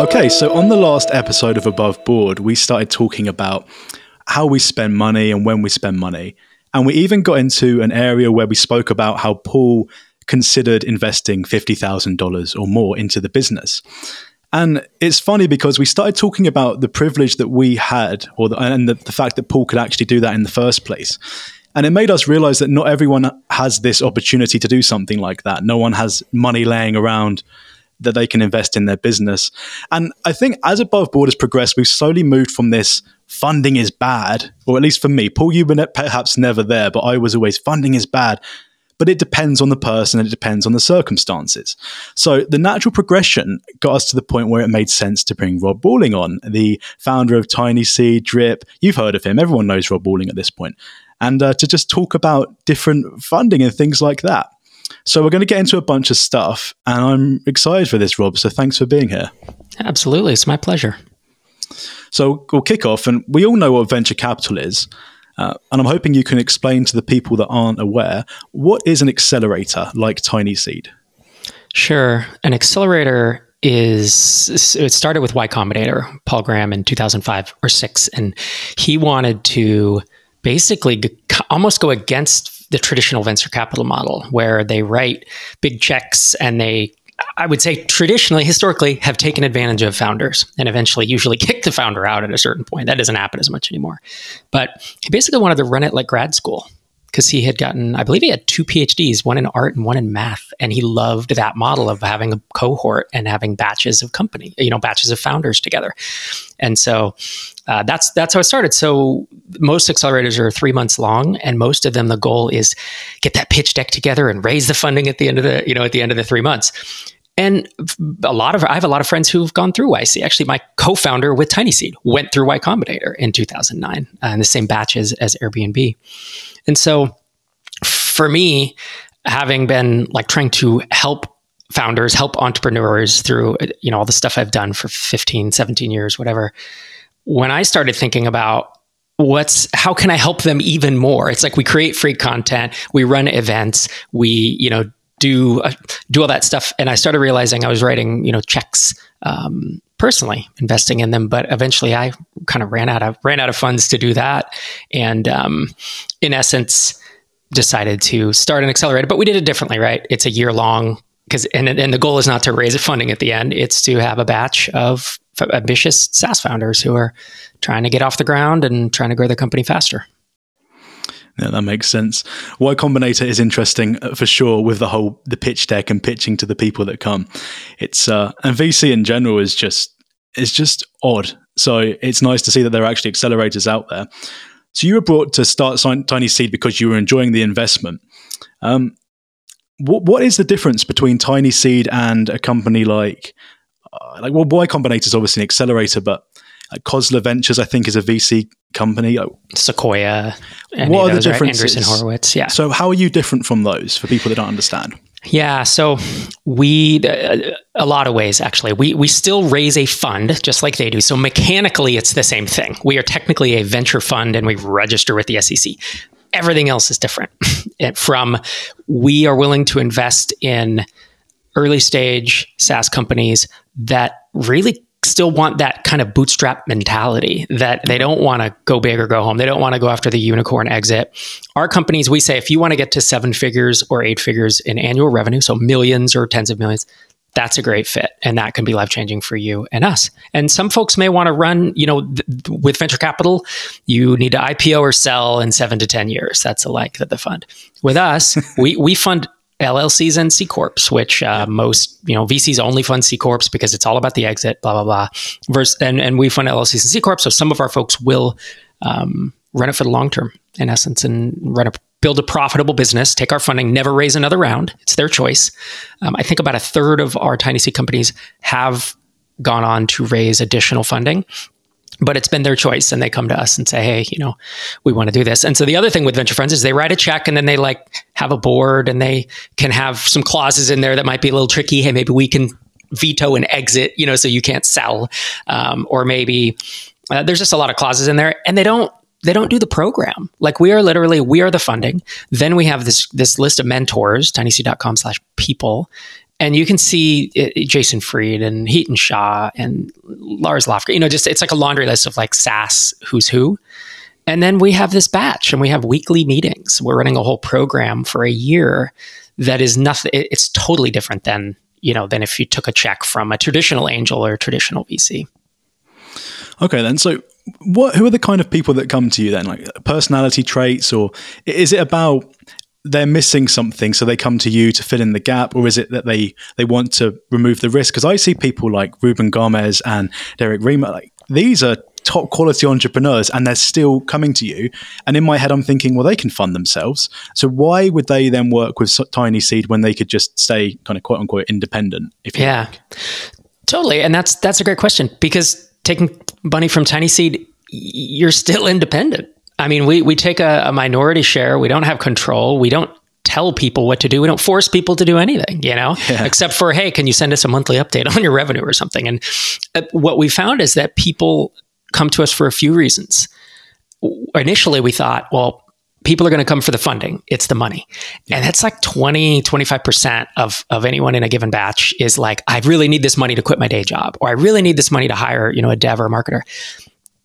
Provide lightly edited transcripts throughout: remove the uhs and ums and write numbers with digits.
Okay, so on the last episode of Above Board, we started talking about how we spend money and when we spend money. And we even got into an area where we spoke about how Paul considered investing $50,000 or more into the business. And it's funny because we started talking about the privilege that we had and the fact that Paul could actually do that in the first place. And it made us realize that not everyone has this opportunity to do something like that. No one has money laying around that they can invest in their business. And I think as Above Board has progressed, we've slowly moved from this funding is bad, or at least for me, Paul, you were perhaps never there, but I was always funding is bad, but it depends on the person and it depends on the circumstances. So the natural progression got us to the point where it made sense to bring Rob Walling on, the founder of Tiny Seed, Drip. You've heard of him. Everyone knows Rob Walling at this point. And to just talk about different funding and things like that. So we're going to get into a bunch of stuff, and I'm excited for this, Rob. So thanks for being here. Absolutely. It's my pleasure. So we'll kick off, and we all know what venture capital is. And I'm hoping you can explain to the people that aren't aware, what is an accelerator like Tiny Seed? Sure. An accelerator is, it started with Y Combinator, Paul Graham in 2005 or 6, and he wanted to basically almost go against the traditional venture capital model where they write big checks and they, I would say traditionally, historically, have taken advantage of founders and eventually usually kick the founder out at a certain point. That doesn't happen as much anymore. But he basically wanted to run it like grad school because he had gotten, I believe he had 2 PhDs, one in art and one in math. And he loved that model of having a cohort and having batches of company, batches of founders together. And so that's how it started. So most accelerators are 3 months long, and most of them, the goal is get that pitch deck together and raise the funding at the end of the, at the end of the 3 months. And I have a lot of friends who've gone through YC. Actually, my co-founder with Tiny Seed went through Y Combinator in 2009 in the same batch as Airbnb. And so for me, having been like trying to help founders, help entrepreneurs through, all the stuff I've done for 15, 17 years, whatever, when I started thinking about how can I help them even more? It's like we create free content, we run events, we, do all that stuff. And I started realizing I was writing, checks personally, investing in them. But eventually I kind of ran out of funds to do that. And in essence, decided to start an accelerator, but we did it differently, right? It's a year long because the goal is not to raise funding at the end. It's to have a batch of ambitious SaaS founders who are trying to get off the ground and trying to grow their company faster. Yeah, that makes sense. Y Combinator is interesting for sure with the pitch deck and pitching to the people that come. It's and VC in general is just odd. So it's nice to see that there are actually accelerators out there. So you were brought to start Tiny Seed because you were enjoying the investment. What is the difference between Tiny Seed and a company like Y Combinator is obviously an accelerator, but Khosla Ventures, I think, is a VC company. Sequoia. What are the differences? Right? Andreessen Horowitz, yeah. So how are you different from those for people that don't understand? Yeah, so we, a lot of ways, actually. We still raise a fund just like they do. So mechanically, it's the same thing. We are technically a venture fund and we register with the SEC. Everything else is different we are willing to invest in early stage SaaS companies that really still want that kind of bootstrap mentality, that they don't want to go big or go home. They don't want to go after the unicorn exit. Our companies, we say, if you want to get to 7 figures or 8 figures in annual revenue, so millions or tens of millions, that's a great fit. And that can be life-changing for you and us. And some folks may want to run, with venture capital, you need to IPO or sell in 7 to 10 years. That's the like that the fund. With us, we fund LLCs and C Corps, which most, VCs only fund C Corps because it's all about the exit, blah, blah, blah. And we fund LLCs and C Corps. So some of our folks will run it for the long term, in essence, and build a profitable business, take our funding, never raise another round. It's their choice. I think about a third of our Tiny Seed companies have gone on to raise additional funding. But it's been their choice, and they come to us and say, hey, you know, we want to do this. And so the other thing with venture funds is they write a check, and then they like have a board, and they can have some clauses in there that might be a little tricky. Hey, maybe we can veto an exit, you know, so you can't sell, or maybe there's just a lot of clauses in there, and they don't do the program. Like we are the funding. Then we have this list of mentors, tinyseed.com/people. And you can see Jason Fried and Hiten Shah and Lars Lofgren, you know, just it's like a laundry list of like SaaS who's who. And then we have this batch, and we have weekly meetings. We're running a whole program for a year that is nothing. It's totally different than, you know, than if you took a check from a traditional angel or a traditional VC. Okay, then. So who are the kind of people that come to you then? Like personality traits, or is it about they're missing something, so they come to you to fill in the gap, or is it that they want to remove the risk? Because I see people like Ruben Gomez and Derek Rima, like these are top quality entrepreneurs, and they're still coming to you. And in my head, I'm thinking, well, they can fund themselves. So why would they then work with Tiny Seed when they could just stay kind of quote unquote independent? Totally. And that's a great question, because taking money from Tiny Seed, you're still independent. I mean, we take a minority share. We don't have control. We don't tell people what to do. We don't force people to do anything, you know, except for, hey, can you send us a monthly update on your revenue or something? And what we found is that people come to us for a few reasons. Initially, we thought, well, people are going to come for the funding. It's the money. And that's like 20, 25% of anyone in a given batch is like, I really need this money to quit my day job, or I really need this money to hire, you know, a dev or a marketer.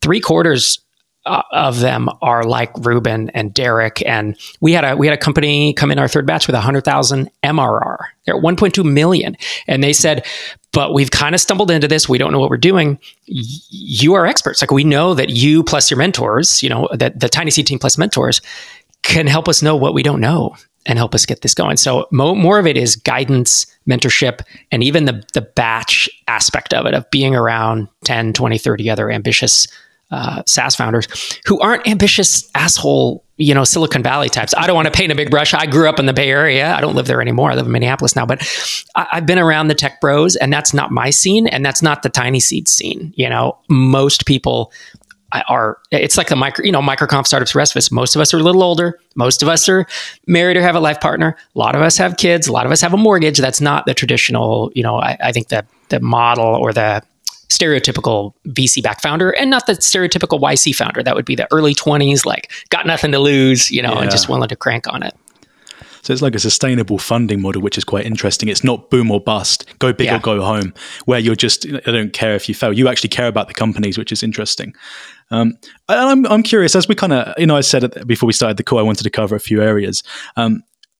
3/4 of them are like Ruben and Derek. And we had a company come in our third batch with 100,000 MRR. They're at 1.2 million. And they said, but we've kind of stumbled into this. We don't know what we're doing. You are experts. Like we know that you plus your mentors, you know, that the Tiny Seed team plus mentors can help us know what we don't know and help us get this going. So more of it is guidance, mentorship, and even the batch aspect of it, of being around 10, 20, 30 other ambitious SaaS founders who aren't ambitious asshole, you know, Silicon Valley types. I don't want to paint a big brush. I grew up in the Bay Area. I don't live there anymore. I live in Minneapolis now, but I've been around the tech bros, and that's not my scene, and that's not the Tiny Seed scene. You know, most people are, it's like the MicroConf, Startups for the Rest of Us. Most of us are a little older. Most of us are married or have a life partner. A lot of us have kids. A lot of us have a mortgage. That's not the traditional, you know, I think that the model or the stereotypical VC-backed founder, and not the stereotypical YC founder. That would be the early 20s, like got nothing to lose, you know, and just willing to crank on it. So it's like a sustainable funding model, which is quite interesting. It's not boom or bust, go big or go home, where you're just, I don't care if you fail. You actually care about the companies, which is interesting. I'm curious, as we kind of, you know, I said before we started the call, I wanted to cover a few areas.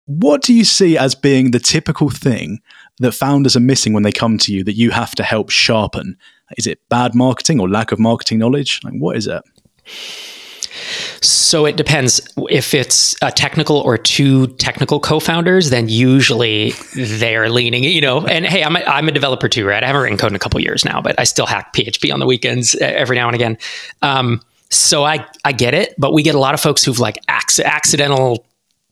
What do you see as being the typical thing that founders are missing when they come to you that you have to help sharpen? Is it bad marketing or lack of marketing knowledge? Like, what is it? So it depends. If it's a technical or two technical co-founders, then usually they're leaning, you know, and hey, I'm a developer too, right? I haven't written code in a couple of years now, but I still hack PHP on the weekends every now and again. So I get it, but we get a lot of folks who've like accidental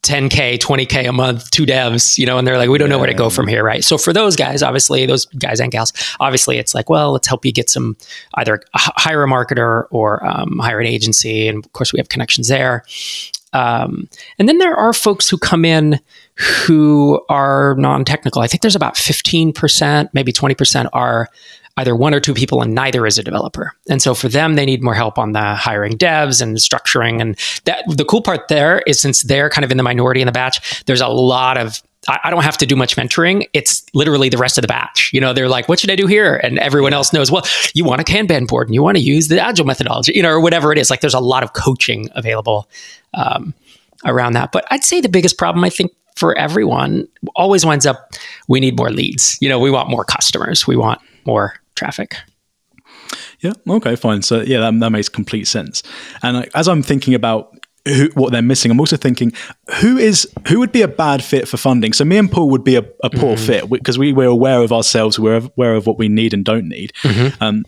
10K, 20K a month, two devs, you know, and they're like, we don't know where to go from here, right? So for those guys, obviously, those guys and gals, obviously, it's like, well, let's help you get some, either hire a marketer or hire an agency. And of course, we have connections there. And then there are folks who come in who are non-technical. I think there's about 15%, maybe 20% are either one or two people, and neither is a developer. And so for them, they need more help on the hiring devs and structuring. And that the cool part there is, since they're kind of in the minority in the batch, there's a lot of, I don't have to do much mentoring. It's literally the rest of the batch. You know, they're like, what should I do here? And everyone else knows, well, you want a Kanban board and you want to use the Agile methodology, you know, or whatever it is. Like there's a lot of coaching available around that. But I'd say the biggest problem, I think, for everyone always winds up, we need more leads. You know, we want more customers. We want more traffic. Yeah. Okay, fine. So yeah, that makes complete sense. And as I'm thinking about what they're missing, I'm also thinking who would be a bad fit for funding. So me and Paul would be a poor fit because we're aware of ourselves. We're aware of what we need and don't need. And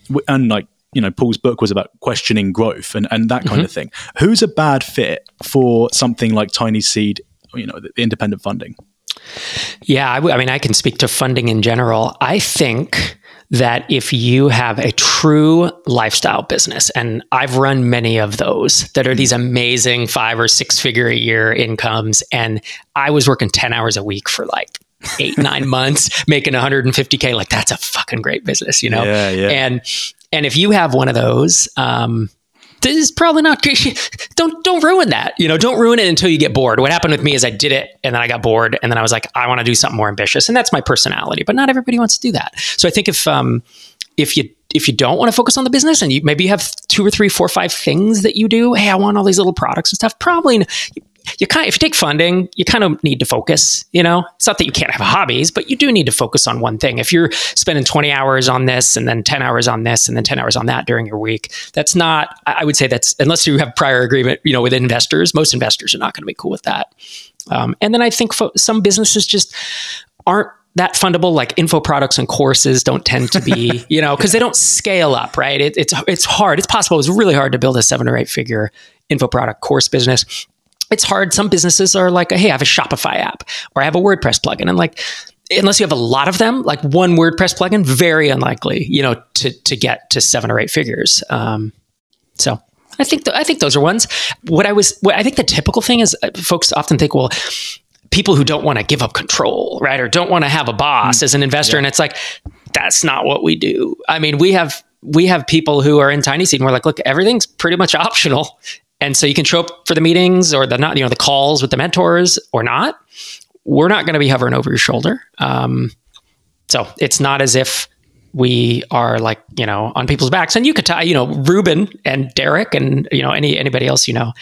like, you know, Paul's book was about questioning growth and that kind of thing. Who's a bad fit for something like Tiny Seed, you know, the independent funding? Yeah. I mean, I can speak to funding in general. I think that if you have a true lifestyle business. And I've run many of those that are these amazing 5 or 6 figure a year incomes. And I was working 10 hours a week for like 8, 9 months, making 150K. Like, that's a fucking great business, you know? Yeah, yeah. And if you have one of those, this is probably not great. Don't ruin that. You know, don't ruin it until you get bored. What happened with me is I did it and then I got bored and then I was like, I want to do something more ambitious. And that's my personality, but not everybody wants to do that. So I think if you don't want to focus on the business and you maybe you have 2 or 3, 4, 5 things that you do, hey, I want all these little products and stuff, probably if you take funding, you kind of need to focus, you know? It's not that you can't have hobbies, but you do need to focus on one thing. If you're spending 20 hours on this and then 10 hours on this and then 10 hours on that during your week, that's not, I would say that's, unless you have prior agreement, you know, with investors, most investors are not going to be cool with that. And then I think some businesses just aren't that fundable, like info products and courses don't tend to be, you know, because they don't scale up, right? It's hard. It's possible. It's really hard to build a 7 or 8 figure info product course business. It's hard. Some businesses are like, hey, I have a Shopify app or I have a WordPress plugin. And like, unless you have a lot of them, like one WordPress plugin, very unlikely, you know, to get to 7 or 8 figures. So I think those are ones. What I think the typical thing is folks often think, well, people who don't want to give up control, right? Or don't want to have a boss as an investor. Yeah. And it's like, that's not what we do. I mean, we have people who are in Tiny Seed and we're like, look, everything's pretty much optional. And so you can show up for the meetings or the calls with the mentors or not. We're not going to be hovering over your shoulder. So it's not as if we are like, you know, on people's backs. And you could tie, you know, Ruben and Derek and, you know, anybody else, you know,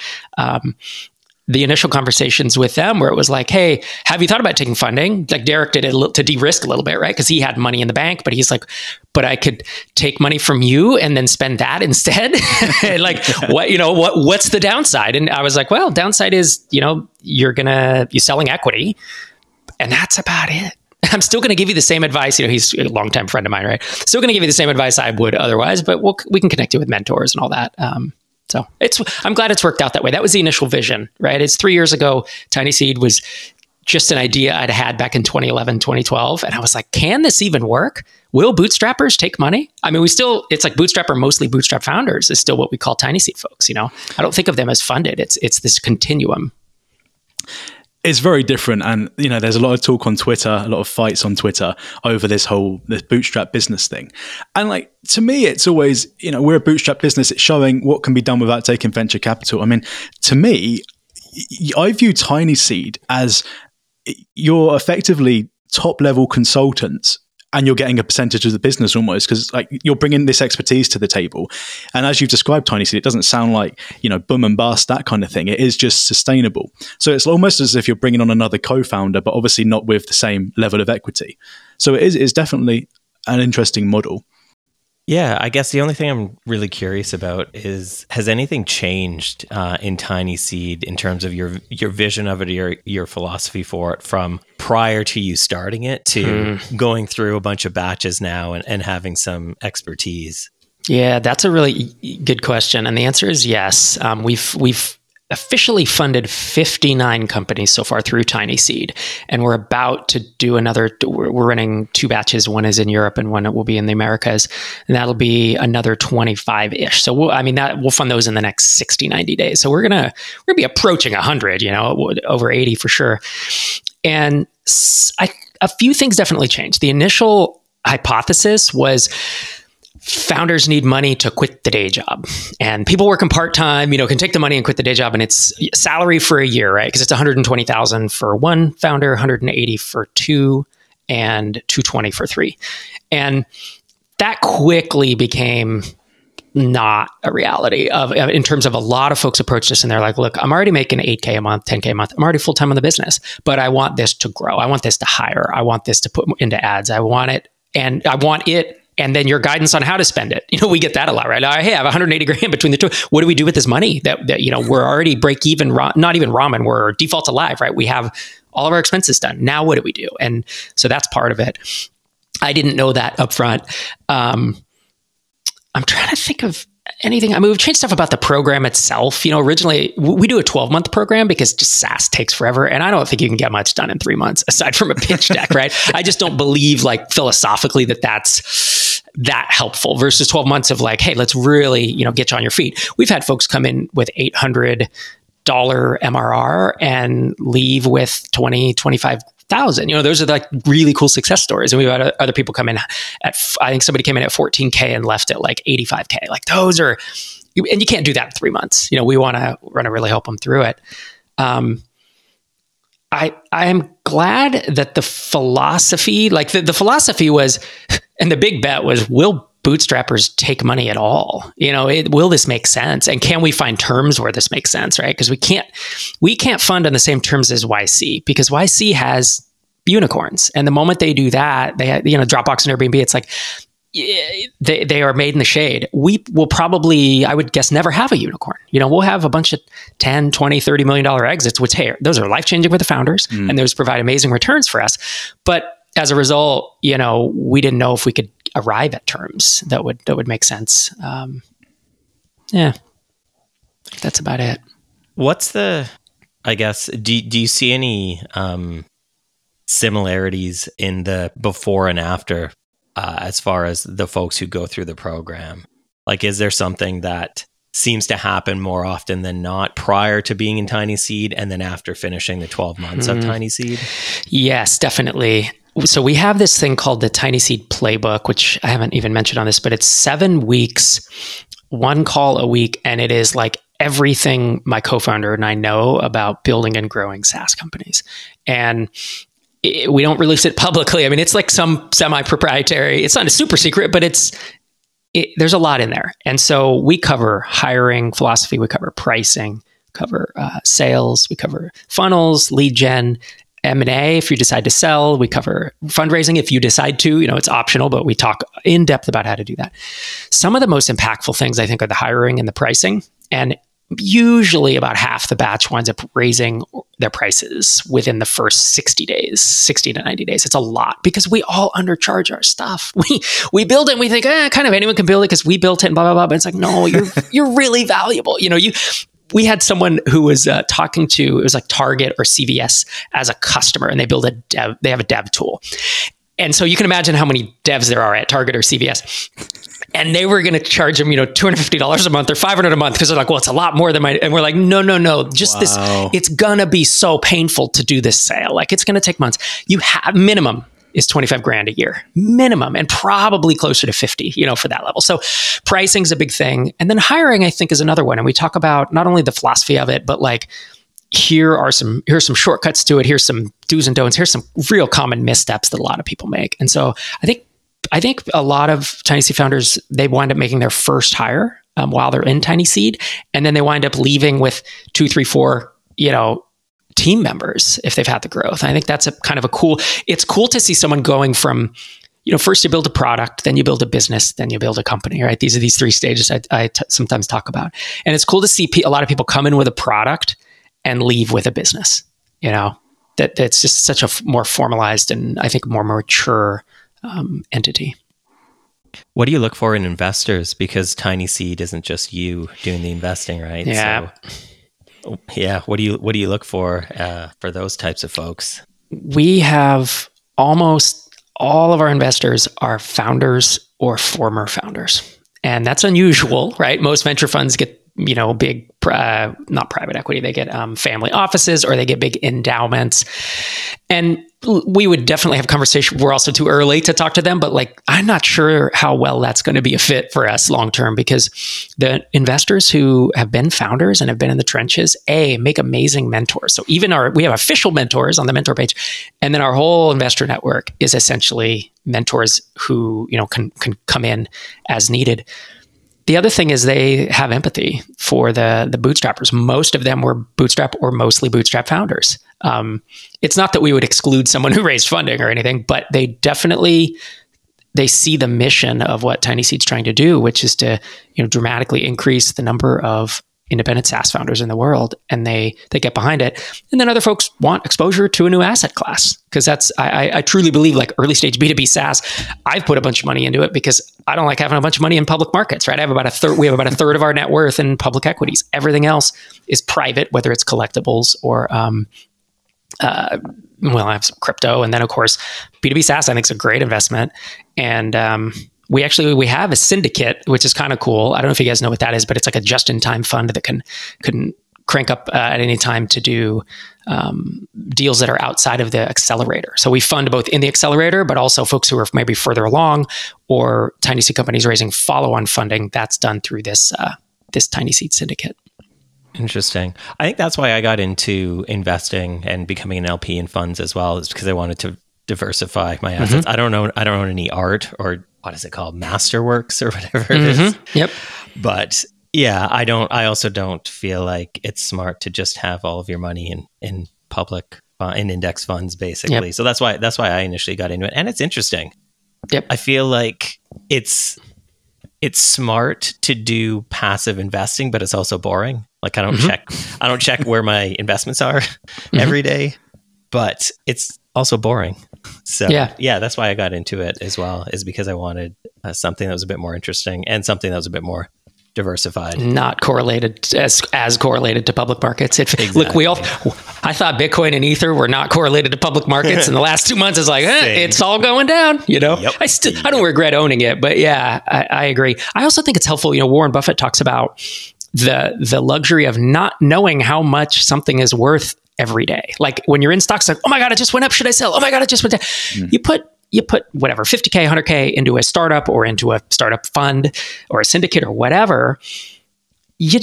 the initial conversations with them where it was like, hey, have you thought about taking funding? Like Derek did it to de-risk a little bit, right? Because he had money in the bank, but he's like, but I could take money from you and then spend that instead. Like, what, you know, what's the downside? And I was like, well, downside is, you know, you're selling equity and that's about it. I'm still going to give you the same advice. You know, he's a longtime friend of mine, right? Still going to give you the same advice I would otherwise, but we can connect you with mentors and all that. So I'm glad it's worked out that way. That was the initial vision, right? It's 3 years ago. Tiny Seed was just an idea I'd had back in 2011, 2012. And I was like, can this even work? Will bootstrappers take money? I mean, it's like bootstrapper, mostly bootstrap founders is still what we call Tiny Seed folks. You know, I don't think of them as funded. It's this continuum. It's very different. And, you know, there's a lot of talk on Twitter, a lot of fights on Twitter over this bootstrap business thing. And like, to me, it's always, you know, we're a bootstrap business. It's showing what can be done without taking venture capital. I mean, to me, I view Tiny Seed as you're effectively top level consultants and you're getting a percentage of the business almost because like you're bringing this expertise to the table. And as you've described Tiny Seed, it doesn't sound like, you know, boom and bust, that kind of thing. It is just sustainable. So it's almost as if you're bringing on another co-founder, but obviously not with the same level of equity. So it's definitely an interesting model. Yeah, I guess the only thing I'm really curious about is, has anything changed in Tiny Seed in terms of your vision of it, your philosophy for it from prior to you starting it to going through a bunch of batches now and having some expertise? Yeah, that's a really good question. And the answer is yes. We've officially funded 59 companies so far through Tiny Seed. And we're about to do we're running 2 batches. One is in Europe and one will be in the Americas. And that'll be another 25-ish. So we'll fund those in the next 60, 90 days. So we're gonna be approaching 100, you know, over 80 for sure. And a few things definitely changed. The initial hypothesis was, founders need money to quit the day job, and people working part-time, you know, can take the money and quit the day job, and it's salary for a year, right? Because it's $120,000 for one founder, $180,000 for two, and $220,000 for three. And that quickly became not a reality in terms of a lot of folks approach this and they're like, look, I'm already making $8K a month, $10K a month. I'm already full-time in the business, but I want this to grow. I want this to hire. I want this to put into ads. And then your guidance on how to spend it. You know, we get that a lot, right? Hey, I have 180 grand between the two. What do we do with this money that you know, we're already break even, not even ramen, we're default alive, right? We have all of our expenses done. Now what do we do? And so that's part of it. I didn't know that up front. I'm trying to think of anything. I mean, we've changed stuff about the program itself. You know, originally we do a 12-month program because just SaaS takes forever. And I don't think you can get much done in 3 months aside from a pitch deck, right? I just don't believe like philosophically that that's that helpful versus 12 months of like, hey, let's really, you know, get you on your feet. We've had folks come in with $800 MRR and leave with $20,000-$25,000. You know, those are like really cool success stories. And we've had other people come in at, I think somebody came in at 14K and left at like 85K. Like those are, and you can't do that in 3 months. You know, we want to really help them through it. I am glad that the philosophy, like the philosophy was, and the big bet was, will bootstrappers take money at all? You know, will this make sense? And can we find terms where this makes sense, right? Because we can't fund on the same terms as YC, because YC has unicorns. And the moment they do that, they, you know, Dropbox and Airbnb, it's like, they are made in the shade. We will probably, I would guess, never have a unicorn. You know, we'll have a bunch of $10, $20, $30 million exits, which, hey, those are life-changing for the founders, and those provide amazing returns for us. But as a result, you know, we didn't know if we could arrive at terms that would make sense. Yeah, that's about it. What's the, I guess, do you see any similarities in the before and after? As far as the folks who go through the program, like, is there something that seems to happen more often than not prior to being in Tiny Seed and then after finishing the 12 months of Tiny Seed? Yes, definitely. So we have this thing called the Tiny Seed Playbook, which I haven't even mentioned on this, but it's 7 weeks, one call a week, and it is like everything my co-founder and I know about building and growing SaaS companies. And we don't release it publicly. I mean, it's like some semi-proprietary, it's not a super secret, but there's a lot in there. And so we cover hiring philosophy, we cover pricing, cover sales, we cover funnels, lead gen, M&A if you decide to sell, we cover fundraising if you decide to, you know, it's optional, but we talk in depth about how to do that. Some of the most impactful things, I think, are the hiring and the pricing. And usually about half the batch winds up raising their prices within the first 60 to 90 days. It's a lot because we all undercharge our stuff. We build it and we think, kind of anyone can build it because we built it and blah, blah, blah. But it's like, no, you're really valuable. You know, we had someone who was talking to, it was like Target or CVS as a customer, and they have a dev tool. And so you can imagine how many devs there are at Target or CVS. And they were going to charge them, you know, $250 a month or $500 a month because they're like, well, it's a lot more than my... And we're like, no, just this... It's going to be so painful to do this sale. Like, it's going to take months. You have... Minimum is $25,000 a year. Minimum. And probably closer to 50, you know, for that level. So pricing is a big thing. And then hiring, I think, is another one. And we talk about not only the philosophy of it, but like... Here's some shortcuts to it. Here's some do's and don'ts. Here's some real common missteps that a lot of people make. And so I think a lot of Tiny Seed founders, they wind up making their first hire while they're in Tiny Seed, and then they wind up leaving with 2, 3, 4, you know, team members if they've had the growth. And I think that's a kind of a cool. It's cool to see someone going from, you know, first you build a product, then you build a business, then you build a company, right? These are these three stages I sometimes talk about, and it's cool to see a lot of people come in with a product and leave with a business, you know, that's just such a more formalized and I think more mature entity. What do you look for in investors? Because Tiny Seed isn't just you doing the investing, right? Yeah. So, yeah. What do you look for those types of folks? We have almost all of our investors are founders or former founders, and that's unusual, right? Most venture funds get, you know, big, not private equity, they get family offices or they get big endowments. And we would definitely have a conversation. We're also too early to talk to them, but like, I'm not sure how well that's going to be a fit for us long-term, because the investors who have been founders and have been in the trenches, make amazing mentors. So even we have official mentors on the mentor page. And then our whole investor network is essentially mentors who, you know, can come in as needed. The other thing is they have empathy for the bootstrappers. Most of them were bootstrap or mostly bootstrap founders. It's not that we would exclude someone who raised funding or anything, but they definitely, they see the mission of what Tiny Seed's trying to do, which is to, you know, dramatically increase the number of independent SaaS founders in the world, and they get behind it. And then other folks want exposure to a new asset class, because that's, I truly believe, like, early stage B2B SaaS, I've put a bunch of money into it because I don't like having a bunch of money in public markets, right? We have about a third of our net worth in public equities. Everything else is private, whether it's collectibles or well, I have some crypto, and then of course B2B SaaS I think is a great investment, and we have a syndicate, which is kind of cool. I don't know if you guys know what that is, but it's like a just-in-time fund that can crank up at any time to do deals that are outside of the accelerator. So we fund both in the accelerator, but also folks who are maybe further along, or Tiny Seed companies raising follow-on funding. That's done through this Tiny Seed syndicate. Interesting. I think that's why I got into investing and becoming an LP in funds as well, is because I wanted to diversify my assets. Mm-hmm. I don't own any art, or what is it called? Masterworks or whatever it is. Yep. But yeah, I also don't feel like it's smart to just have all of your money in public, in index funds, basically. Yep. So that's why I initially got into it. And it's interesting. Yep. I feel like it's smart to do passive investing, but it's also boring. Like I don't check where my investments are every day, but it's also boring. So yeah, that's why I got into it as well, is because I wanted something that was a bit more interesting and something that was a bit more diversified, not correlated as correlated to public markets. Exactly. Look, I thought Bitcoin and Ether were not correlated to public markets. In the last 2 months, it's like, it's all going down. You know, yep. I don't regret owning it, but yeah, I agree. I also think it's helpful. You know, Warren Buffett talks about the luxury of not knowing how much something is worth every day. Like when you're in stocks, like, oh my god, it just went up. Should I sell? Oh my god, it just went down. Mm. You put whatever, 50K, 100K into a startup or into a startup fund or a syndicate or whatever, you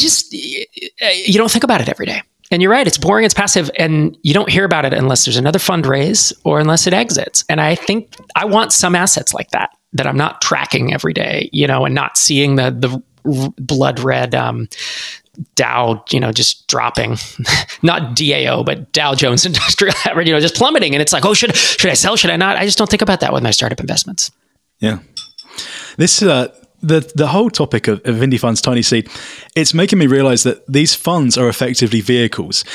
don't think about it every day. And you're right, it's boring, it's passive, and you don't hear about it unless there's another fundraise or unless it exits. And I think I want some assets like that I'm not tracking every day, you know, and not seeing the blood red Dow, you know, just dropping, not DAO, but Dow Jones Industrial Average, you know, just plummeting. And it's like, oh, should I sell? Should I not? I just don't think about that with my startup investments. Yeah. This, the whole topic of indie funds, Tiny Seed, it's making me realize that these funds are effectively vehicles.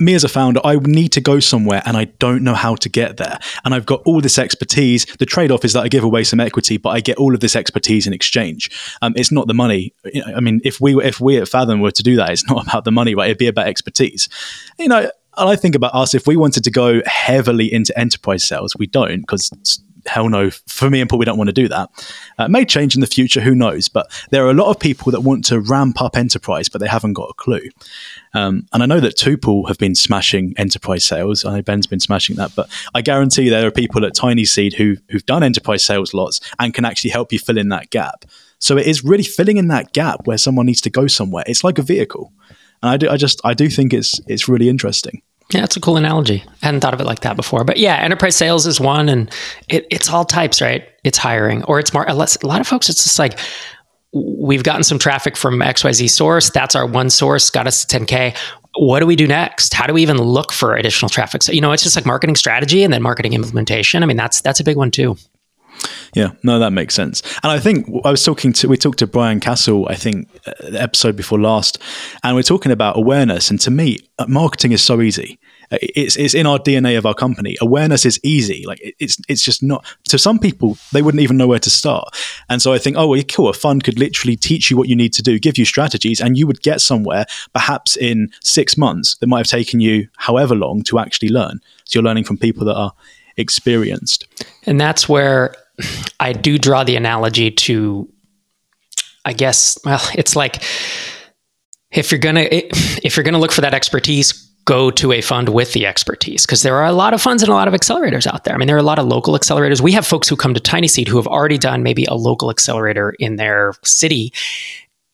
Me as a founder, I need to go somewhere and I don't know how to get there. And I've got all this expertise. The trade-off is that I give away some equity, but I get all of this expertise in exchange. It's not the money. You know, I mean, if we at Fathom were to do that, it's not about the money, right? It'd be about expertise. You know, I think about us, if we wanted to go heavily into enterprise sales, we don't, because hell no, for me and Paul, we don't want to do that. It may change in the future, who knows? But there are a lot of people that want to ramp up enterprise, but they haven't got a clue. And I know that Tuple have been smashing enterprise sales. I know Ben's been smashing that, but I guarantee there are people at Tiny Seed who've done enterprise sales lots and can actually help you fill in that gap. So it is really filling in that gap where someone needs to go somewhere. It's like a vehicle. And I do think it's really interesting. Yeah, it's a cool analogy. I hadn't thought of it like that before. But yeah, enterprise sales is one, and it's all types, right? It's hiring, or it's more, a lot of folks, it's just like, we've gotten some traffic from XYZ source. That's our one source, got us to 10K. What do we do next? How do we even look for additional traffic? So, you know, it's just like marketing strategy and then marketing implementation. I mean, that's a big one too. Yeah, no, that makes sense. And I think we talked to Brian Castle, I think the episode before last, and we're talking about awareness. And to me, marketing is so easy. It's in our DNA of our company. Awareness is easy. Like it's just not. To some people, they wouldn't even know where to start. And so I think, oh, well, cool. A fund could literally teach you what you need to do, give you strategies, and you would get somewhere perhaps in 6 months that might have taken you however long to actually learn. So you're learning from people that are experienced. And that's where I do draw the analogy to, I guess, well, it's like if you're gonna look for that expertise, go to a fund with the expertise, because there are a lot of funds and a lot of accelerators out there. I mean, there are a lot of local accelerators. We have folks who come to Tiny Seed who have already done maybe a local accelerator in their city,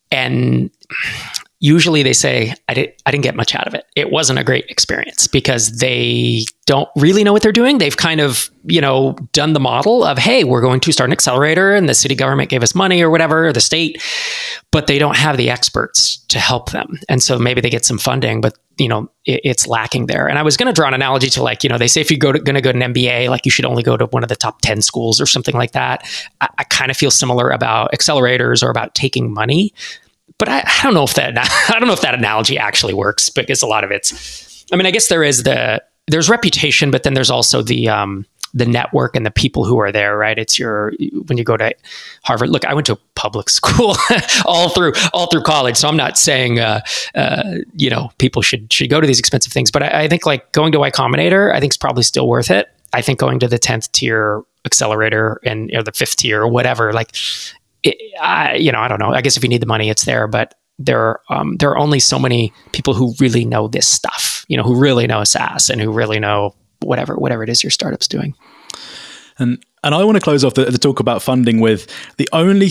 and usually they say, I didn't get much out of it. It wasn't a great experience because they don't really know what they're doing. They've kind of, you know, done the model of, hey, we're going to start an accelerator and the city government gave us money or whatever, or the state, but they don't have the experts to help them. And so maybe they get some funding, but, you know, it's lacking there. And I was going to draw an analogy to, like, you know, they say if you're going to go to an MBA, like you should only go to one of the top 10 schools or something like that. I kind of feel similar about accelerators or about taking money. But I don't know if that analogy actually works, because a lot of it's, I mean, I guess there's reputation, but then there's also the network and the people who are there, right? It's when you go to Harvard. Look, I went to a public school all through college, so I'm not saying you know, people should go to these expensive things, but I think like going to Y Combinator, I think is probably still worth it. I think going to the 10th tier accelerator and or the fifth tier or whatever. Like, I don't know. I guess if you need the money, it's there. But there are only so many people who really know this stuff, you know, who really know SaaS and who really know whatever it is your startup's doing. And I want to close off the talk about funding with the only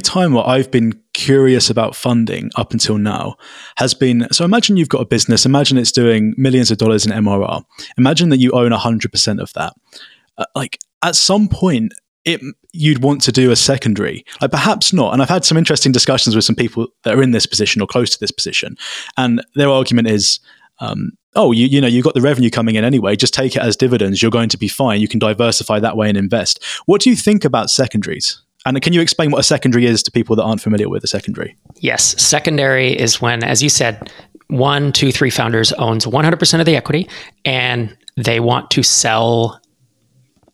time where I've been curious about funding up until now has been, so imagine you've got a business, imagine it's doing millions of dollars in MRR. Imagine that you own 100% of that. Like at some point, you'd want to do a secondary, like perhaps not. And I've had some interesting discussions with some people that are in this position or close to this position. And their argument is, you've got the revenue coming in anyway, just take it as dividends. You're going to be fine. You can diversify that way and invest. What do you think about secondaries? And can you explain what a secondary is to people that aren't familiar with a secondary? Yes. Secondary is when, as you said, 1, 2, 3 founders owns 100% of the equity and they want to sell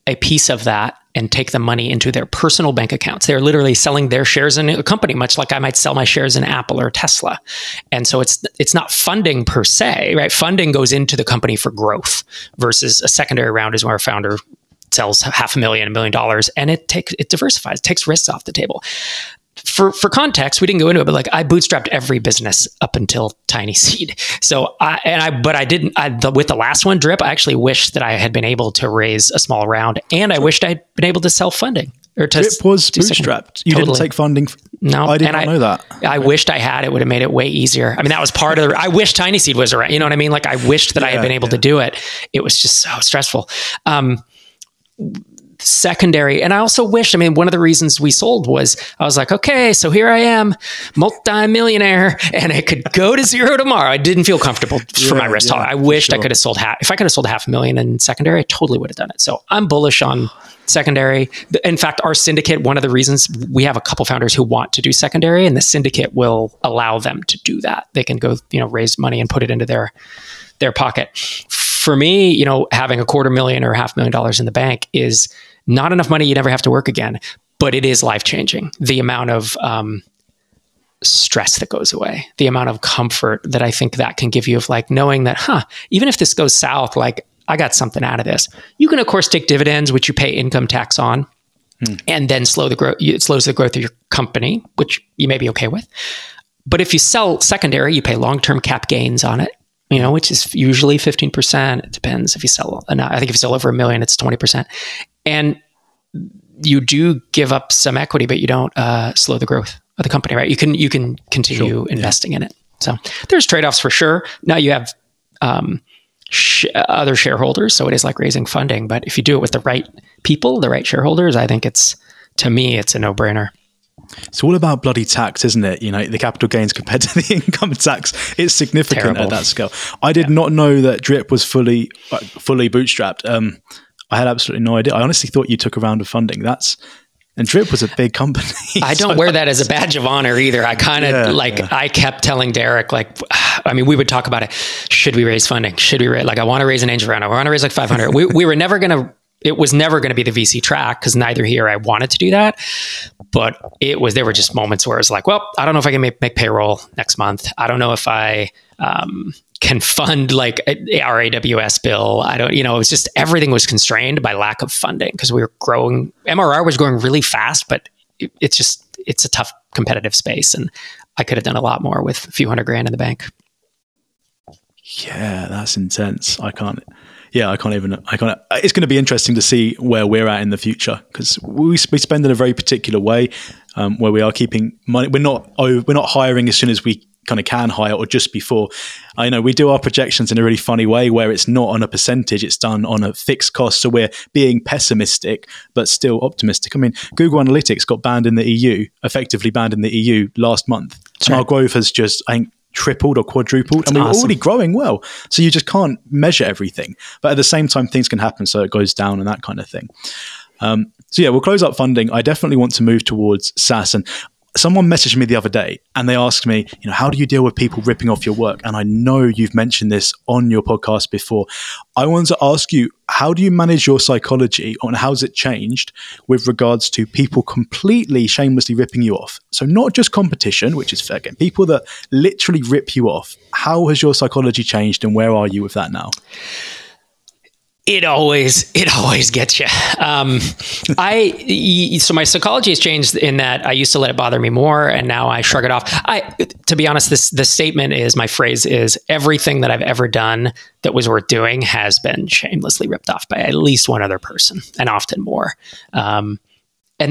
a piece of that and take the money into their personal bank accounts. They're literally selling their shares in a company, much like I might sell my shares in Apple or Tesla. And so it's not funding per se, right? Funding goes into the company for growth versus a secondary round is where a founder sells $500,000, $1 million, and it diversifies, takes risks off the table. For context, we didn't go into it, but like I bootstrapped every business up until Tiny Seed. But with the last one, Drip, I actually wished that I had been able to raise a small round, and I wished I'd been able to self-funding. Drip was bootstrapped. You totally didn't take funding. No, I didn't know that. I wished I had. It would have made it way easier. I mean, that was part of the... I wish Tiny Seed was around. You know what I mean? Like I wished that I had been able to do it. It was just so stressful. Secondary. And I also wish, one of the reasons we sold was I was like, okay, so here I am, multi-millionaire, and I could go to zero tomorrow. I didn't feel comfortable for my risk. I wished I could have sold if I could have sold $500,000 in secondary, I totally would have done it. So I'm bullish on secondary. In fact, our syndicate, one of the reasons we have a couple founders who want to do secondary, and the syndicate will allow them to do that. They can go, raise money and put it into their pocket. For me, having $250,000 or $500,000 in the bank is not enough money. You never have to work again, but it is life-changing. The amount of stress that goes away, the amount of comfort that I think that can give you of like knowing that, even if this goes south, like I got something out of this. You can of course take dividends, which you pay income tax on, and then slow the growth. It slows the growth of your company, which you may be okay with. But if you sell secondary, you pay long-term cap gains on it, which is usually 15%. It depends if you sell. I think if you sell over $1 million, it's 20%. And you do give up some equity, but you don't slow the growth of the company, right? You can continue investing in it. So there's trade-offs for sure. Now you have other shareholders, so it is like raising funding. But if you do it with the right people, the right shareholders, I think to me, it's a no-brainer. It's all about bloody tax, isn't it? The capital gains compared to the income tax, it's significant. Terrible. At that scale. I did not know that Drip was fully bootstrapped. I had absolutely no idea. I honestly thought you took a round of funding. And Drip was a big company. I don't wear that as a badge of honor either. I kind of I kept telling Derek, we would talk about it. Should we raise funding? I want to raise an angel round. I want to raise like 500. We were never going to. It was never going to be the VC track because neither here I wanted to do that. But there were just moments where I was like, well, I don't know if I can make payroll next month. I don't know if I can fund like our AWS bill. I don't, it was just everything was constrained by lack of funding because we were growing. MRR was growing really fast, but it's a tough competitive space. And I could have done a lot more with a few $100,000 in the bank. Yeah, that's intense. I can't even. It's going to be interesting to see where we're at in the future because we spend in a very particular way, where we are keeping money. We're not hiring as soon as we kind of can hire or just before. I know we do our projections in a really funny way where it's not on a percentage; it's done on a fixed cost. So we're being pessimistic but still optimistic. Google Analytics got banned in the EU, effectively banned in the EU last month, and our growth has just, tripled or quadrupled. That's and we were already growing well. So you just can't measure everything. But at the same time, things can happen. So it goes down and that kind of thing. We'll close up funding. I definitely want to move towards SaaS. And someone messaged me the other day and they asked me, how do you deal with people ripping off your work? And I know you've mentioned this on your podcast before. I want to ask you, how do you manage your psychology on how's it changed with regards to people completely shamelessly ripping you off? So not just competition, which is fair game, people that literally rip you off. How has your psychology changed and where are you with that now? It always gets you. So my psychology has changed in that I used to let it bother me more, and now I shrug it off. To be honest, this statement is, my phrase is, everything that I've ever done that was worth doing has been shamelessly ripped off by at least one other person, and often more. And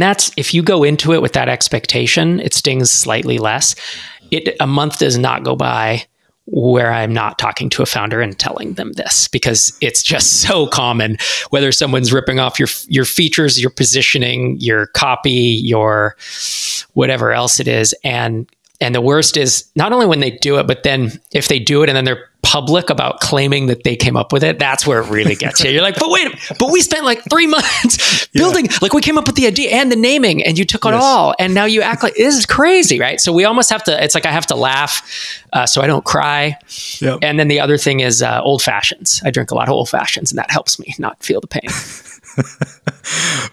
that's, if you go into it with that expectation, it stings slightly less. A month does not go by where I'm not talking to a founder and telling them this, because it's just so common, whether someone's ripping off your features, your positioning, your copy, your whatever else it is. And the worst is not only when they do it, but then if they do it and then they're public about claiming that they came up with it, that's where it really gets you. You're like, but we spent like 3 months building, like we came up with the idea and the naming, and you took it all, and now you act like this is crazy, right? So we almost have to, it's like I have to laugh so I don't cry. Yep. And then the other thing is old fashions. I drink a lot of old fashions, and that helps me not feel the pain.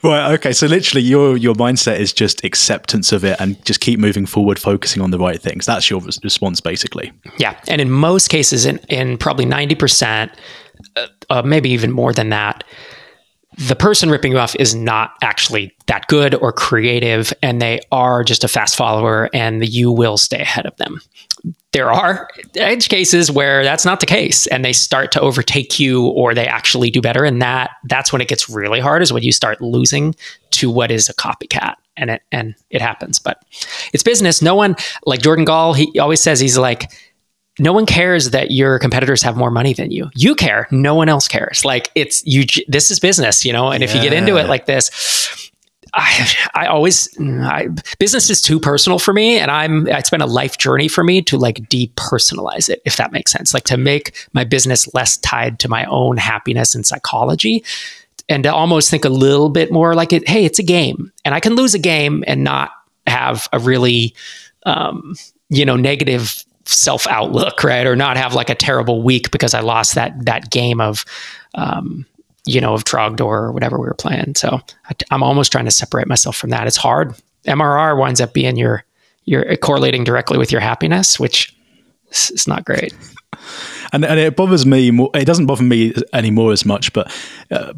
Right. Okay. So literally your mindset is just acceptance of it and just keep moving forward, focusing on the right things. That's your response, basically. Yeah. And in most cases, in probably 90%, maybe even more than that, the person ripping you off is not actually that good or creative, and they are just a fast follower, and you will stay ahead of them. There are edge cases where that's not the case, and they start to overtake you, or they actually do better. And that's when it gets really hard, is when you start losing to what is a copycat, and it happens. But it's business. No one, like Jordan Gall, he always says, he's like, no one cares that your competitors have more money than you. You care. No one else cares. Like, it's you. This is business, you know. And if you get into it like this, I business is too personal for me, and it's been a life journey for me to like depersonalize it, if that makes sense, like to make my business less tied to my own happiness and psychology, and to almost think a little bit more like it. Hey, it's a game, and I can lose a game and not have a really, negative self outlook, right? Or not have like a terrible week because I lost that game of, of Trogdor or whatever we were playing. So I'm almost trying to separate myself from that. It's hard. MRR winds up being your correlating directly with your happiness, which is not great. And it bothers me more. It doesn't bother me anymore as much, but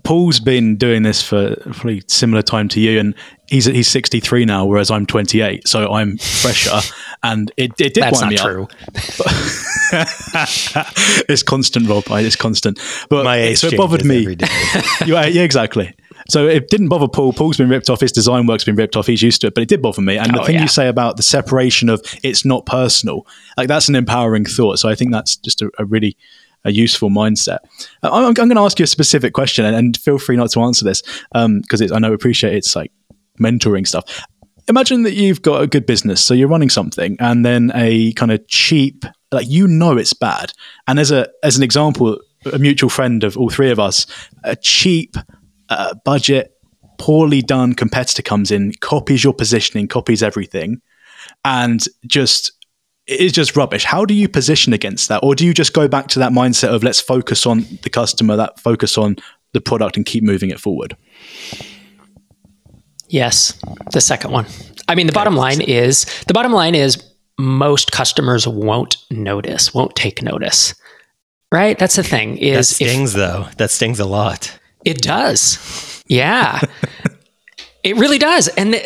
Paul's been doing this for probably similar time to you, and he's 63 now, whereas I'm 28, so I'm fresher. And it did wind me up. That's not true. It's constant, Rob. It's constant. But my age, so it bothered me. Every day. Yeah, exactly. So it didn't bother Paul. Paul's been ripped off. His design work's been ripped off. He's used to it, but it did bother me. And you say about the separation of it's not personal, like that's an empowering thought. So I think that's just a really useful mindset. I'm going to ask you a specific question, and feel free not to answer this because I know, appreciate it's like mentoring stuff. Imagine that you've got a good business. So you're running something, and then a kind of cheap, like, it's bad. And as an example, a mutual friend of all three of us, a cheap budget, poorly done competitor comes in, copies your positioning, copies everything, and it's just rubbish. How do you position against that? Or do you just go back to that mindset of let's focus on the customer, that focus on the product, and keep moving it forward? Yes, the second one. I mean, the bottom line is most customers won't take notice, right? That's the thing. That stings a lot. It does. Yeah, it really does. And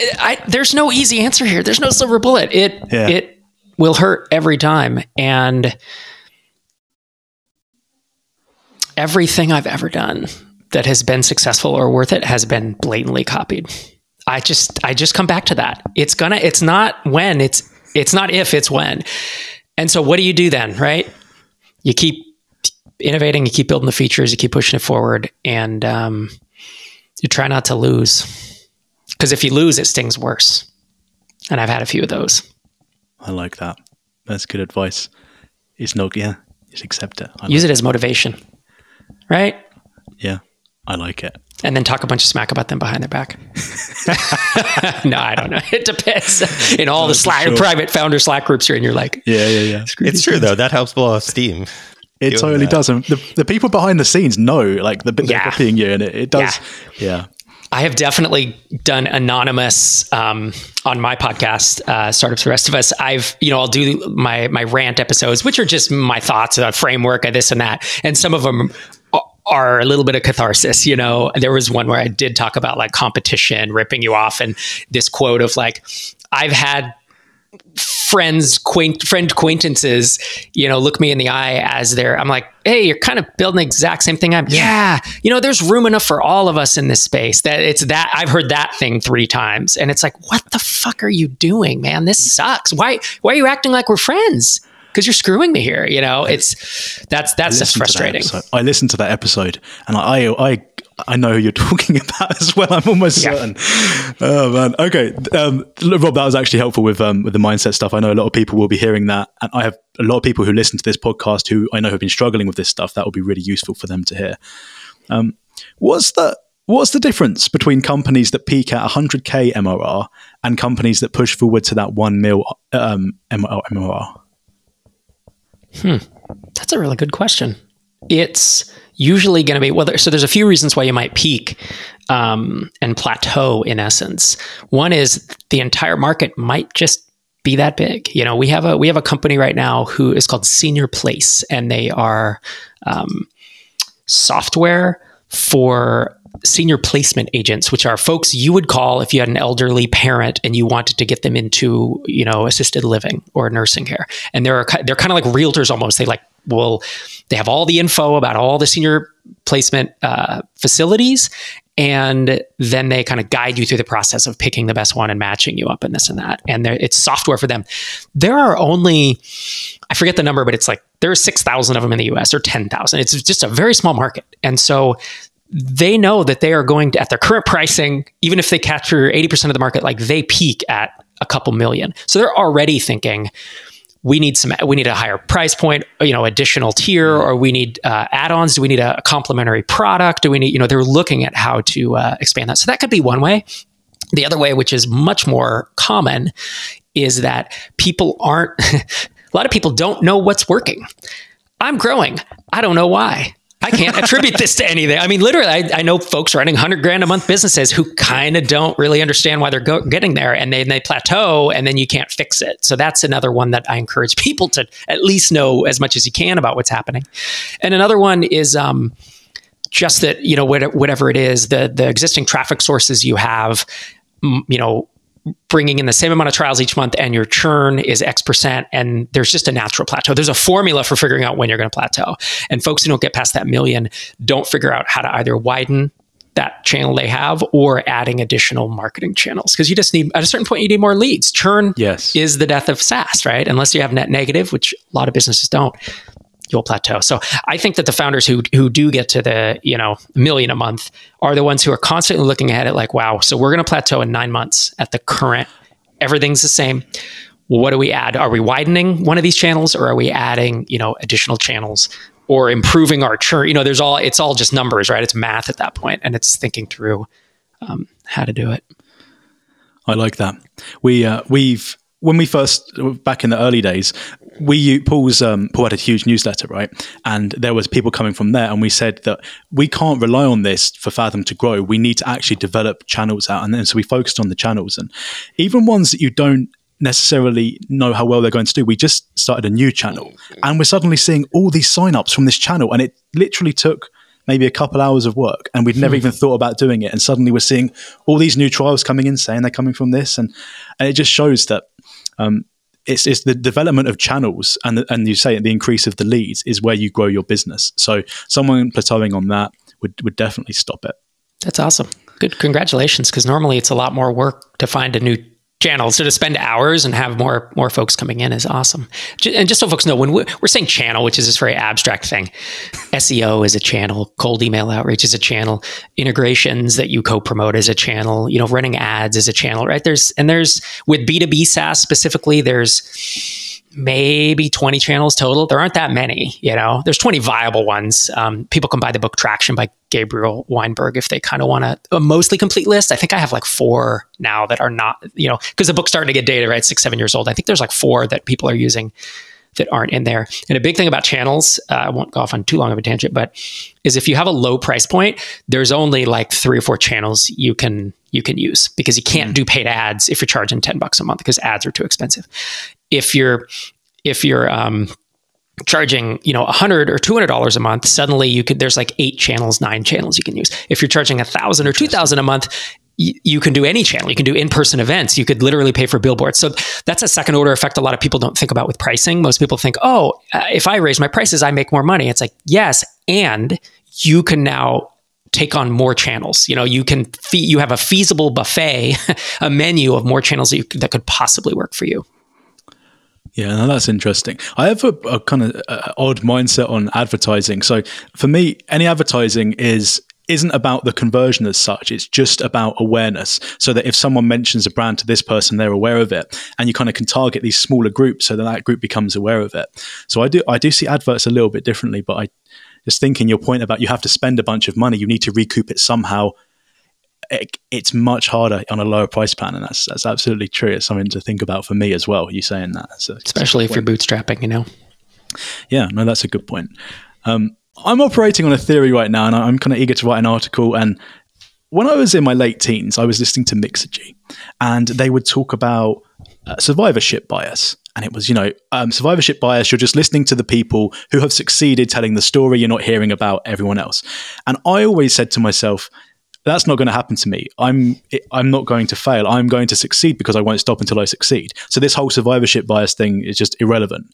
there's no easy answer here. There's no silver bullet. It will hurt every time. And everything I've ever done that has been successful or worth it has been blatantly copied. I just come back to that. It's not when, it's not if, it's when. And so what do you do then, right? You keep innovating, you keep building the features, you keep pushing it forward, and you try not to lose, because if you lose, it stings worse. And I've had a few of those. I like that. That's good advice. It's not, just accept it. Use it as motivation, right? Yeah, I like it. And then talk a bunch of smack about them behind their back. No, I don't know. It depends. In all the Slack, sure, private founder Slack groups you're in, you're like, yeah. It's true though. That helps blow off steam. It totally doesn't. The people behind the scenes know, like, the bit they're copying you, and it does. Yeah. I have definitely done anonymous on my podcast, Startups for the Rest of Us. I'll do my rant episodes, which are just my thoughts, a framework of this and that. And some of them are a little bit of catharsis. You know, there was one where I did talk about like competition ripping you off, and this quote of like, I've had friends, acquaintances, you know, look me in the eye as they're, I'm like, hey, you're kind of building the exact same thing. You know, there's room enough for all of us in this space. That it's that I've heard that thing 3 times, and it's like, what the fuck are you doing, man? This sucks. Why are you acting like we're friends? Because you're screwing me here. You know, it's that's just frustrating. I listened to that episode, and I know who you're talking about as well. I'm almost certain. Oh man. Okay. Rob, that was actually helpful with the mindset stuff. I know a lot of people will be hearing that, and I have a lot of people who listen to this podcast who I know have been struggling with this stuff. That will be really useful for them to hear. What's the difference between companies that peak at 100K MRR and companies that push forward to that 1 mil MRR? That's a really good question. It's usually going to be so there's a few reasons why you might peak and plateau in essence. One is the entire market might just be that big. You know, we have a company right now who is called Senior Place, and they are software for senior placement agents, which are folks you would call if you had an elderly parent and you wanted to get them into, you know, assisted living or nursing care. And they're kind of like realtors almost. They have all the info about all the senior placement facilities, and then they kind of guide you through the process of picking the best one and matching you up and this and that. And it's software for them. There are only, I forget the number, but it's like there are 6,000 of them in the US, or 10,000. It's just a very small market. And so they know that they are going to, at their current pricing, even if they capture 80% of the market, like they peak at a couple million. So they're already thinking, we need a higher price point, you know, additional tier, or we need add-ons. Do we need a complementary product? Do we need, you know, they're looking at how to expand that. So that could be one way. The other way, which is much more common, is that a lot of people don't know what's working. I'm growing. I don't know why. I can't attribute this to anything. I mean, literally, I know folks running $100,000 a month businesses who kind of don't really understand why they're getting there, and they plateau, and then you can't fix it. So that's another one that I encourage people to at least know as much as you can about what's happening. And another one is just that, you know, whatever it is, the existing traffic sources you have, you know, bringing in the same amount of trials each month, and your churn is X%, and there's just a natural plateau. There's a formula for figuring out when you're going to plateau. And folks who don't get past that million don't figure out how to either widen that channel they have or adding additional marketing channels. Because you just need, at a certain point, you need more leads. Churn is the death of SaaS, right? Unless you have net negative, which a lot of businesses don't, you'll plateau. So I think that the founders who do get to the, you know, million a month are the ones who are constantly looking ahead at like, wow, so we're going to plateau in 9 months at the current, everything's the same. What do we add? Are we widening one of these channels, or are we adding, you know, additional channels, or improving our churn? You know, it's all just numbers, right? It's math at that point, and it's thinking through how to do it. I like that. When we first, back in the early days, Paul had a huge newsletter, right? And there was people coming from there, and we said that we can't rely on this for Fathom to grow. We need to actually develop channels out. And then so we focused on the channels, and even ones that you don't necessarily know how well they're going to do. We just started a new channel, and we're suddenly seeing all these signups from this channel, and it literally took maybe a couple hours of work, and we'd never even thought about doing it. And suddenly we're seeing all these new trials coming in saying they're coming from this. And it just shows that it's the development of channels and you say the increase of the leads is where you grow your business. So someone plateauing on that would definitely stop it. That's awesome. Good. Congratulations. Because normally it's a lot more work to find a new channel. So to spend hours and have more folks coming in is awesome. And just so folks know, when we're saying channel, which is this very abstract thing, SEO is a channel, cold email outreach is a channel, integrations that you co-promote is a channel, you know, running ads is a channel, right? There's with B2B SaaS specifically, there's maybe 20 channels total. There aren't that many, you know, there's 20 viable ones. People can buy the book Traction by Gabriel Weinberg if they kind of want a mostly complete list. I think I have like 4 now that are not, you know, because the book's starting to get dated, right? 6-7 years old. I think there's like 4 that people are using that aren't in there. And a big thing about channels, I won't go off on too long of a tangent, but is if you have a low price point, there's only like 3 or 4 channels you can use, because you can't do paid ads if you're charging $10 a month, because ads are too expensive. If you're charging, you know, $100 or $200 a month, suddenly you could, there's like 8 channels, 9 channels you can use. If you're charging $1,000 or $2,000 a month, you can do any channel. You can do in-person events. You could literally pay for billboards. So that's a second order effect a lot of people don't think about with pricing. Most people think, oh, if I raise my prices, I make more money. It's like, yes, and you can now take on more channels. You know, you can you have a feasible buffet, a menu of more channels that could possibly work for you. Yeah, no, that's interesting. I have a kind of odd mindset on advertising. So for me, any advertising isn't about the conversion as such. It's just about awareness, so that if someone mentions a brand to this person, they're aware of it, and you kind of can target these smaller groups so that that group becomes aware of it. So I do see adverts a little bit differently, but I just thinking your point about you have to spend a bunch of money, you need to recoup it somehow. It's much harder on a lower price plan, and that's absolutely true. It's something to think about for me as well, you saying that. Especially if you're bootstrapping, you know. Yeah, no, that's a good point. I'm operating on a theory right now, and I'm kind of eager to write an article. And when I was in my late teens, I was listening to Mixergy, and they would talk about survivorship bias. And it was, you know, survivorship bias, you're just listening to the people who have succeeded telling the story, you're not hearing about everyone else. And I always said to myself, that's not going to happen to me. I'm not going to fail. I'm going to succeed because I won't stop until I succeed. So this whole survivorship bias thing is just irrelevant.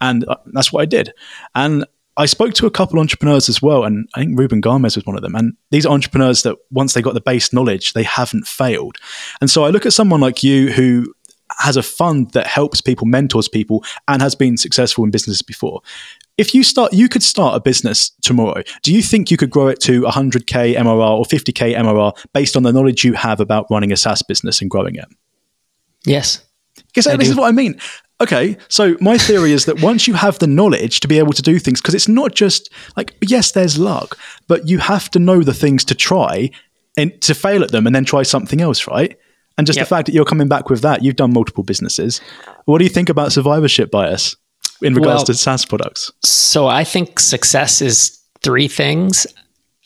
And that's what I did. And I spoke to a couple entrepreneurs as well, and I think Ruben Gomez was one of them. And these are entrepreneurs that once they got the base knowledge, they haven't failed. And so I look at someone like you who has a fund that helps people, mentors people, and has been successful in businesses before. If you could start a business tomorrow, do you think you could grow it to 100K MRR or 50K MRR based on the knowledge you have about running a SaaS business and growing it? Yes. Because this is what I mean. Okay, so my theory is that once you have the knowledge to be able to do things, because it's not just like, yes, there's luck, but you have to know the things to try and to fail at them and then try something else, right? And just the fact that you're coming back with that, you've done multiple businesses. What do you think about survivorship bias in regards to SaaS products? So I think success is 3 things: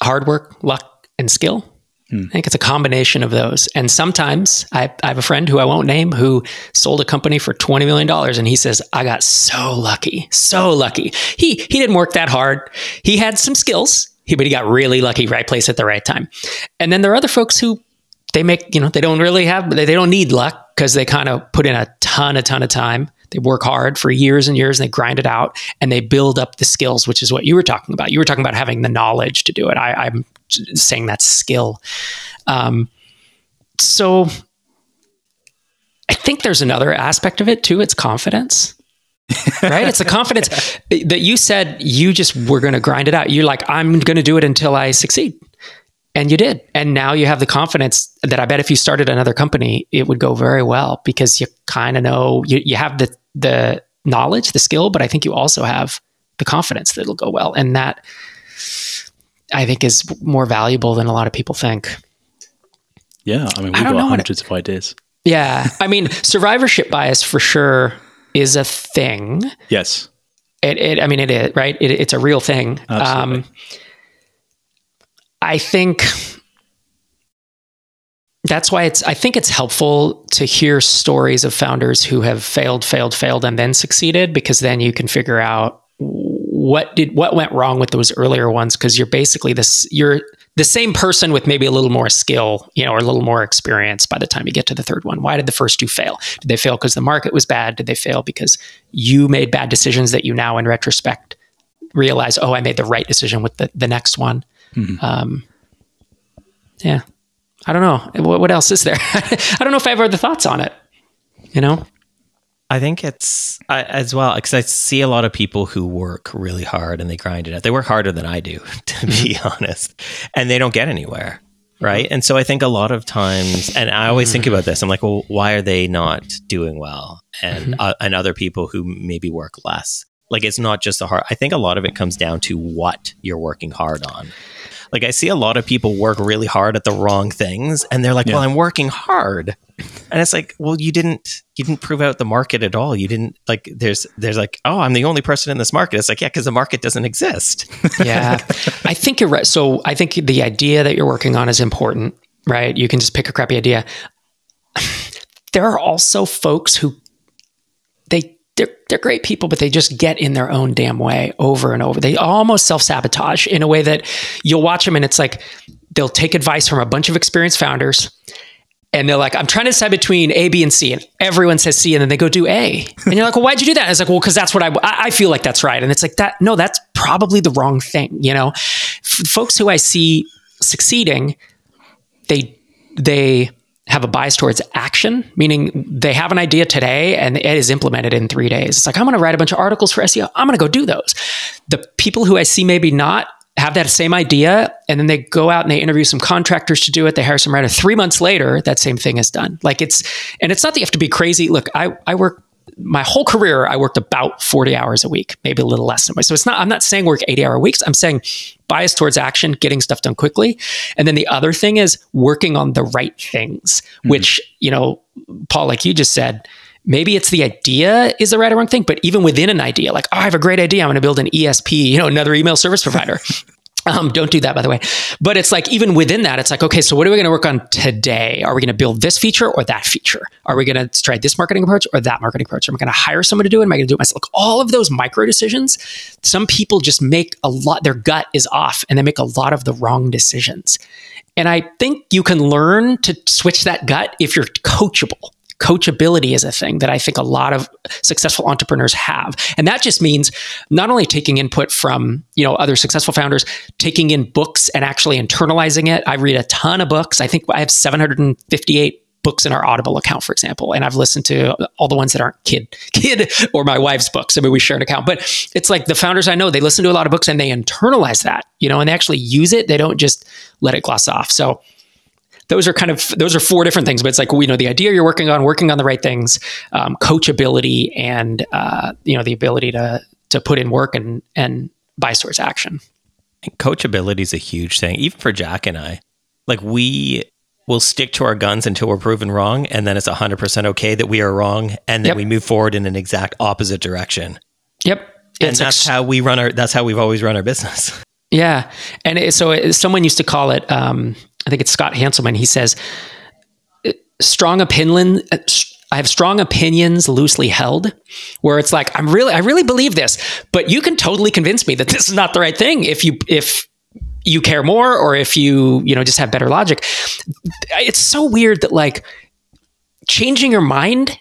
hard work, luck, and skill. I think it's a combination of those. And sometimes I have a friend who I won't name who sold a company for $20 million. And he says, I got so lucky, so lucky. He didn't work that hard. He had some skills, but he got really lucky, right place at the right time. And then there are other folks who they don't need luck because they kind of put in a ton of time. They work hard for years and years, and they grind it out, and they build up the skills, which is what you were talking about. You were talking about having the knowledge to do it. I'm saying that's skill. So I think there's another aspect of it too. It's confidence, right? It's the confidence that you said you just were going to grind it out. You're like, I'm going to do it until I succeed. And you did. And now you have the confidence that I bet if you started another company, it would go very well because you kind of know, you have the knowledge, the skill, but I think you also have the confidence that it'll go well. And that, I think, is more valuable than a lot of people think. Yeah. I mean, we've got hundreds of ideas. Yeah. I mean, survivorship bias for sure is a thing. Yes. It is, right? It's a real thing. Absolutely. I think that's why I think it's helpful to hear stories of founders who have failed, and then succeeded, because then you can figure out what went wrong with those earlier ones. Cause you're basically you're the same person with maybe a little more skill, you know, or a little more experience by the time you get to the third one. Why did the first 2 fail? Did they fail because the market was bad? Did they fail because you made bad decisions that you now in retrospect realize, oh, I made the right decision with the next one? Mm-hmm. Yeah, I don't know. What else is there? I don't know if I have other thoughts on it, you know? I think it's as well, because I see a lot of people who work really hard and they grind it out. They work harder than I do, to be honest, and they don't get anywhere, right? And so I think a lot of times, and I always think about this, I'm like, well, why are they not doing well? And and other people who maybe work less. Like, it's not just the hard. I think a lot of it comes down to what you're working hard on. Like, I see a lot of people work really hard at the wrong things, and they're like, well, I'm working hard. And it's like, well, you didn't prove out the market at all. You didn't, like, there's like, oh, I'm the only person in this market. It's like, yeah, because the market doesn't exist. Yeah. I think you're right. So I think the idea that you're working on is important, right? You can just pick a crappy idea. There are also folks who, they they're great people, but they just get in their own damn way over and over. They almost self-sabotage in a way that you'll watch them and it's like, they'll take advice from a bunch of experienced founders and they're like, I'm trying to decide between A, B, and C. And everyone says C, and then they go do A. And you're like, well, why'd you do that? And it's like, well, because that's what I feel like that's right. And it's like that, no, that's probably the wrong thing. You know, folks who I see succeeding, they have a bias towards action, meaning they have an idea today and it is implemented in 3 days. It's like, I'm going to write a bunch of articles for SEO. I'm going to go do those. The people who I see maybe not have that same idea, and then they go out and they interview some contractors to do it. They hire some writer. 3 months later, that same thing is done. Like it's not that you have to be crazy. Look, I work my whole career. I worked about 40 hours a week, maybe a little less than. So it's not, I'm not saying work 80-hour weeks. I'm saying bias towards action, getting stuff done quickly. And then the other thing is working on the right things, which, you know, Paul, like you just said, maybe it's the idea is the right or wrong thing, but even within an idea, like, oh, I have a great idea. I'm going to build an ESP, you know, another email service provider. Don't do that, by the way. But it's like, even within that, it's like, okay, so what are we going to work on today? Are we going to build this feature or that feature? Are we going to try this marketing approach or that marketing approach? Am I going to hire someone to do it? Am I going to do it myself? Like, all of those micro decisions, some people just make a lot, their gut is off and they make a lot of the wrong decisions. And I think you can learn to switch that gut if you're coachable. Coachability is a thing that I think a lot of successful entrepreneurs have. And that just means not only taking input from, you know, other successful founders, taking in books and actually internalizing it. I read a ton of books. I think I have 758 books in our Audible account, for example. And I've listened to all the ones that aren't kid or my wife's books. I mean, we share an account, but it's like the founders I know, they listen to a lot of books and they internalize that, you know, and they actually use it. They don't just let it gloss off. So those are four different things, but it's like, you know, the idea you're working on the right things, coachability, and you know, the ability to put in work and bias towards action. And coachability is a huge thing, even for Jack and I. Like, we will stick to our guns until we're proven wrong, and then it's 100% okay that we are wrong, and then we move forward in an exact opposite direction. Yep, and that's how we've always run our business. Yeah, and so someone used to call it. I think it's Scott Hanselman. He says, I have strong opinions loosely held, where it's like, I really believe this, but you can totally convince me that this is not the right thing if you care more, or if you know, just have better logic. It's so weird that, like, changing your mind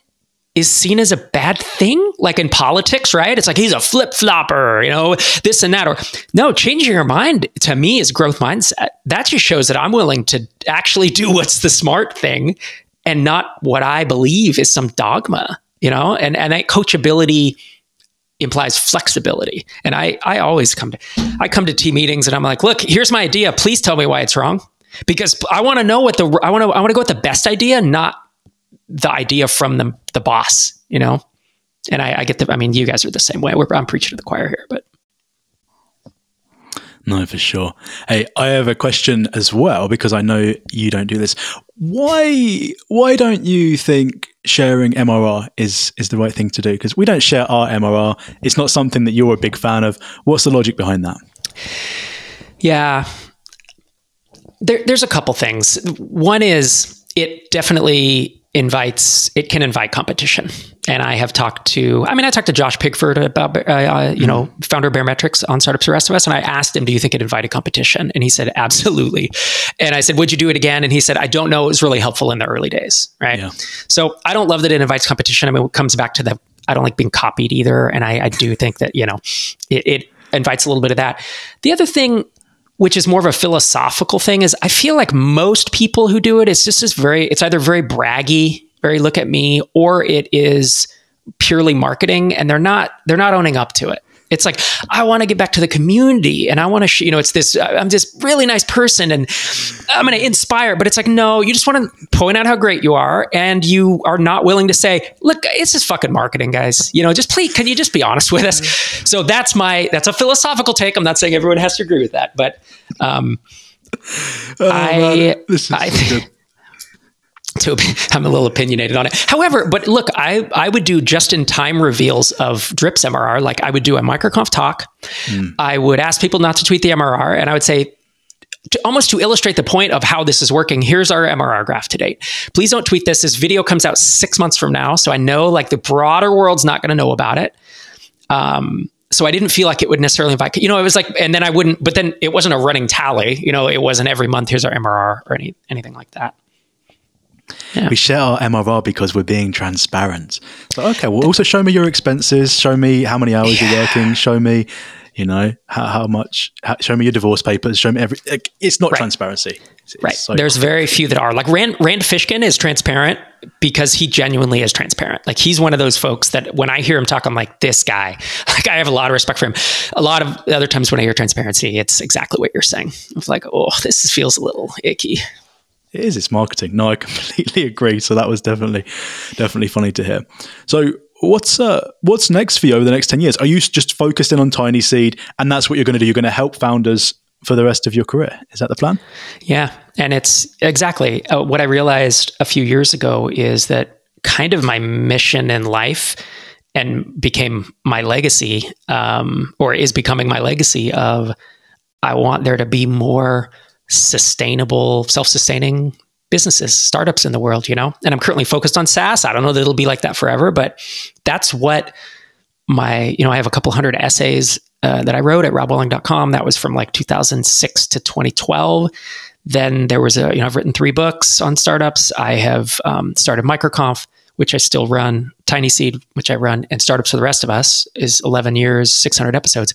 is seen as a bad thing, like in politics, right? It's like, he's a flip-flopper, you know, this and that. Or no, changing your mind to me is growth mindset. That just shows that I'm willing to actually do what's the smart thing and not what I believe is some dogma, you know? And that coachability implies flexibility. And I always come to team meetings and I'm like, look, here's my idea. Please tell me why it's wrong. Because I want to know I want to go with the best idea, not the idea from the boss, you know? And I get that. I mean, you guys are the same way. I'm preaching to the choir here, but. No, for sure. Hey, I have a question as well, because I know you don't do this. Why don't you think sharing MRR is the right thing to do? Because we don't share our MRR. It's not something that you're a big fan of. What's the logic behind that? Yeah, there's a couple things. One is it definitely can invite competition. And I talked to Josh Pigford about, founder of Baremetrics on Startups for the Rest of Us. And I asked him, do you think it invited competition? And he said, absolutely. And I said, would you do it again? And he said, I don't know. It was really helpful in the early days. Right. Yeah. So I don't love that it invites competition. I mean, it comes back to I don't like being copied either. And I do think that, you know, it invites a little bit of that. The other thing, which is more of a philosophical thing, is I feel like most people who do it, it's either very braggy, very look at me, or it is purely marketing, and they're not owning up to it. It's like, I want to get back to the community, and I want to, it's this, I'm this really nice person and I'm going to inspire, but it's like, no, you just want to point out how great you are. And you are not willing to say, look, it's just fucking marketing, guys. You know, just please, can you just be honest with us? So that's a philosophical take. I'm not saying everyone has to agree with that, but I'm a little opinionated on it. However, but look, I would do just-in-time reveals of Drip's MRR. Like, I would do a MicroConf talk. I would ask people not to tweet the MRR, and I would say, almost to illustrate the point of how this is working, here's our MRR graph to date. Please don't tweet this. This video comes out 6 months from now, so I know like the broader world's not going to know about it. So I didn't feel like it would necessarily invite, it was like, and then I wouldn't, but then it wasn't a running tally, it wasn't every month, here's our MRR or anything like that. Yeah. We share our MRR because we're being transparent. So, okay, well, also show me your expenses, show me how many hours you're working, show me, how much, show me your divorce papers, show me every, it's not right. Transparency. Right. So there's very few that are like Rand Fishkin is transparent because he genuinely is transparent. Like he's one of those folks that when I hear him talk, I'm like, this guy, like I have a lot of respect for him. A lot of the other times when I hear transparency, it's exactly what you're saying. It's like, oh, this feels a little icky. It is. It's marketing. No, I completely agree. So that was definitely funny to hear. So what's next for you over the next 10 years? Are you just focused in on Tiny Seed and that's what you're going to do? You're going to help founders for the rest of your career? Is that the plan? Yeah. And it's exactly what I realized a few years ago is that kind of my mission in life and became my legacy or is becoming my legacy of I want there to be more sustainable, self-sustaining businesses, startups in the world, and I'm currently focused on SaaS. I don't know that it'll be like that forever, but that's what my, I have a couple hundred essays that I wrote at robwalling.com. That was from like 2006 to 2012. Then there was I've written 3 books on startups. I have started MicroConf, which I still run, Tiny Seed, which I run, and Startups for the Rest of Us is 11 years, 600 episodes.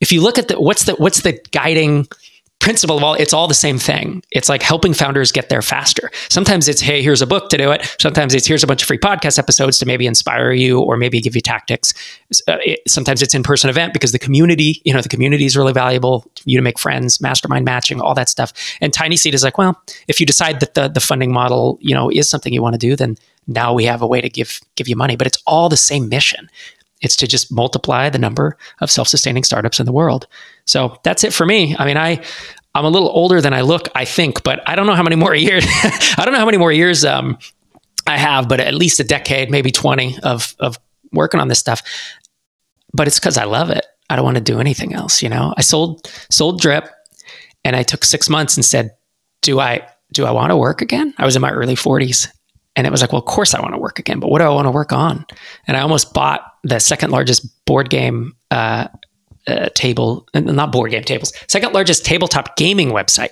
If you look at what's the guiding principle of all, it's all the same thing. It's like helping founders get there faster. Sometimes it's, hey, here's a book to do it. Sometimes it's, here's a bunch of free podcast episodes to maybe inspire you or maybe give you tactics. Sometimes it's in-person event because the community is really valuable. You to make friends, mastermind matching, all that stuff. And Tiny Seed is like, well, if you decide that the funding model, is something you want to do, then now we have a way to give you money. But it's all the same mission. It's to just multiply the number of self-sustaining startups in the world. So that's it for me. I mean, I'm a little older than I look, I think, but I don't know how many more years, I have, but at least a decade, maybe 20 of working on this stuff. But it's because I love it. I don't want to do anything else. I sold Drip and I took 6 months and said, do I want to work again? I was in my early 40s. And it was like, well, of course I want to work again, but what do I want to work on? And I almost bought the second largest tabletop gaming website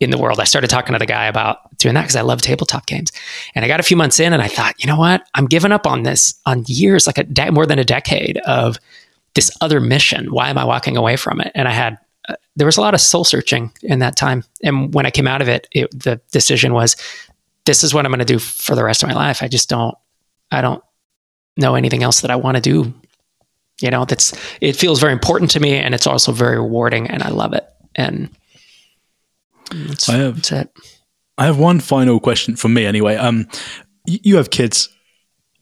in the world. I started talking to the guy about doing that because I love tabletop games. And I got a few months in and I thought, you know what? I'm giving up on this, on years, like more than a decade of this other mission. Why am I walking away from it? And I had, there was a lot of soul searching in that time. And when I came out of it, the decision was, this is what I'm going to do for the rest of my life. I just don't know anything else that I want to do. It feels very important to me and it's also very rewarding and I love it. And that's it. I have one final question from me anyway. You have kids.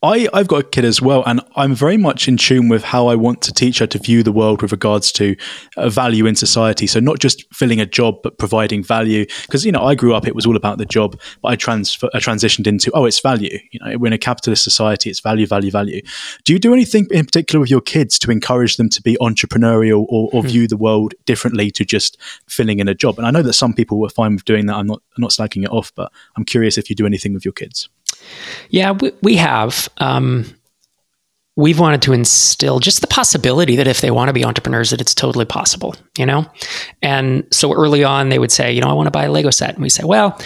I've got a kid as well, and I'm very much in tune with how I want to teach her to view the world with regards to value in society. So not just filling a job, but providing value. Because, I grew up, it was all about the job, but I transitioned into, oh, it's value. We're in a capitalist society, it's value, value, value. Do you do anything in particular with your kids to encourage them to be entrepreneurial or view the world differently to just filling in a job? And I know that some people were fine with doing that. I'm not slacking it off, but I'm curious if you do anything with your kids. Yeah, we have. We've wanted to instill just the possibility that if they want to be entrepreneurs, that it's totally possible, And so early on, they would say, I want to buy a Lego set. And we say, well,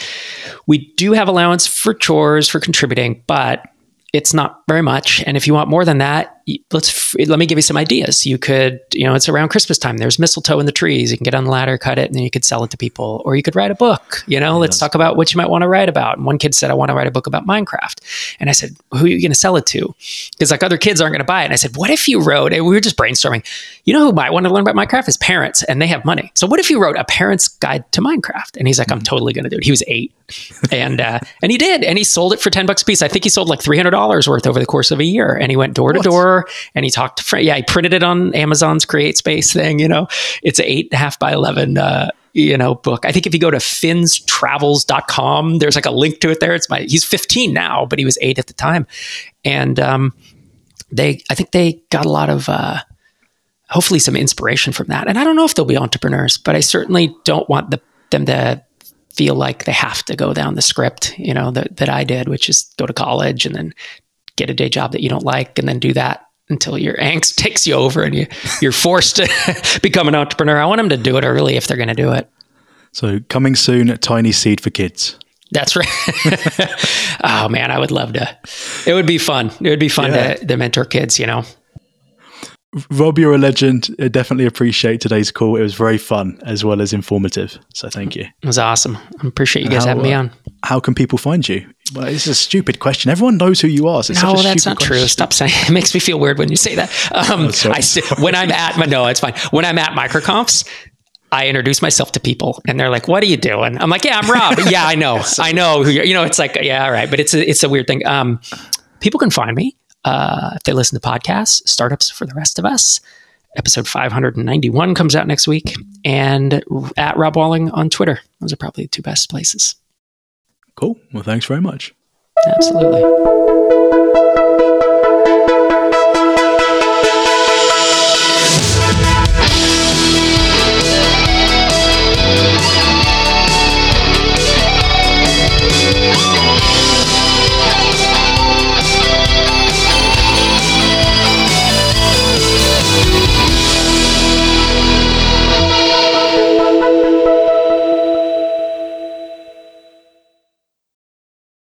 we do have allowance for chores, for contributing, but it's not very much. And if you want more than that, let me give you some ideas. You could, it's around Christmas time. There's mistletoe in the trees. You can get on the ladder, cut it, and then you could sell it to people. Or you could write a book. Let's talk about what you might want to write about. And one kid said, I want to write a book about Minecraft. And I said, who are you going to sell it to? Because other kids aren't going to buy it. And I said, what if you wrote, and we were just brainstorming, who might want to learn about Minecraft is parents, and they have money. So what if you wrote a parent's guide to Minecraft? And he's like, I'm totally going to do it. He was 8. And he did. And he sold it for $10 a piece. I think he sold like $300 worth over the course of a year. And he went door to door and he talked to friends. Yeah, he printed it on Amazon's CreateSpace thing. It's an 8.5 by 11, book. I think if you go to Finn'sTravels.com, there's like a link to it there. He's 15 now, but he was 8 at the time. And, I think they got a lot of, hopefully some inspiration from that. And I don't know if they'll be entrepreneurs, but I certainly don't want the them to feel like they have to go down the script, you know, that I did, which is go to college and then get a day job that you don't like and then do that until your angst takes you over and you're forced to become an entrepreneur. I want them to do it early if they're going to do it. So coming soon at Tiny Seed for Kids. That's right. Oh man, I would love to. It would be fun. It would be fun to mentor kids, you know. Rob, you're a legend. I definitely appreciate today's call. It was very fun as well as informative. So thank you. It was awesome. I appreciate you guys having me on. How can people find you? Well, it's a stupid question. Everyone knows who you are. So no, that's not true. Stop saying it. It makes me feel weird when you say that. It's fine. When I'm at MicroConfs, I introduce myself to people and they're like, what are you doing? I'm like, yeah, I'm Rob. Yeah, I know. I know who you know, it's like, yeah, all right. But it's a weird thing. People can find me. If they listen to podcasts, Startups for the Rest of Us, episode 591 comes out next week, and at Rob Walling on Twitter. Those are probably the two best places. Cool. Well, thanks very much. Absolutely.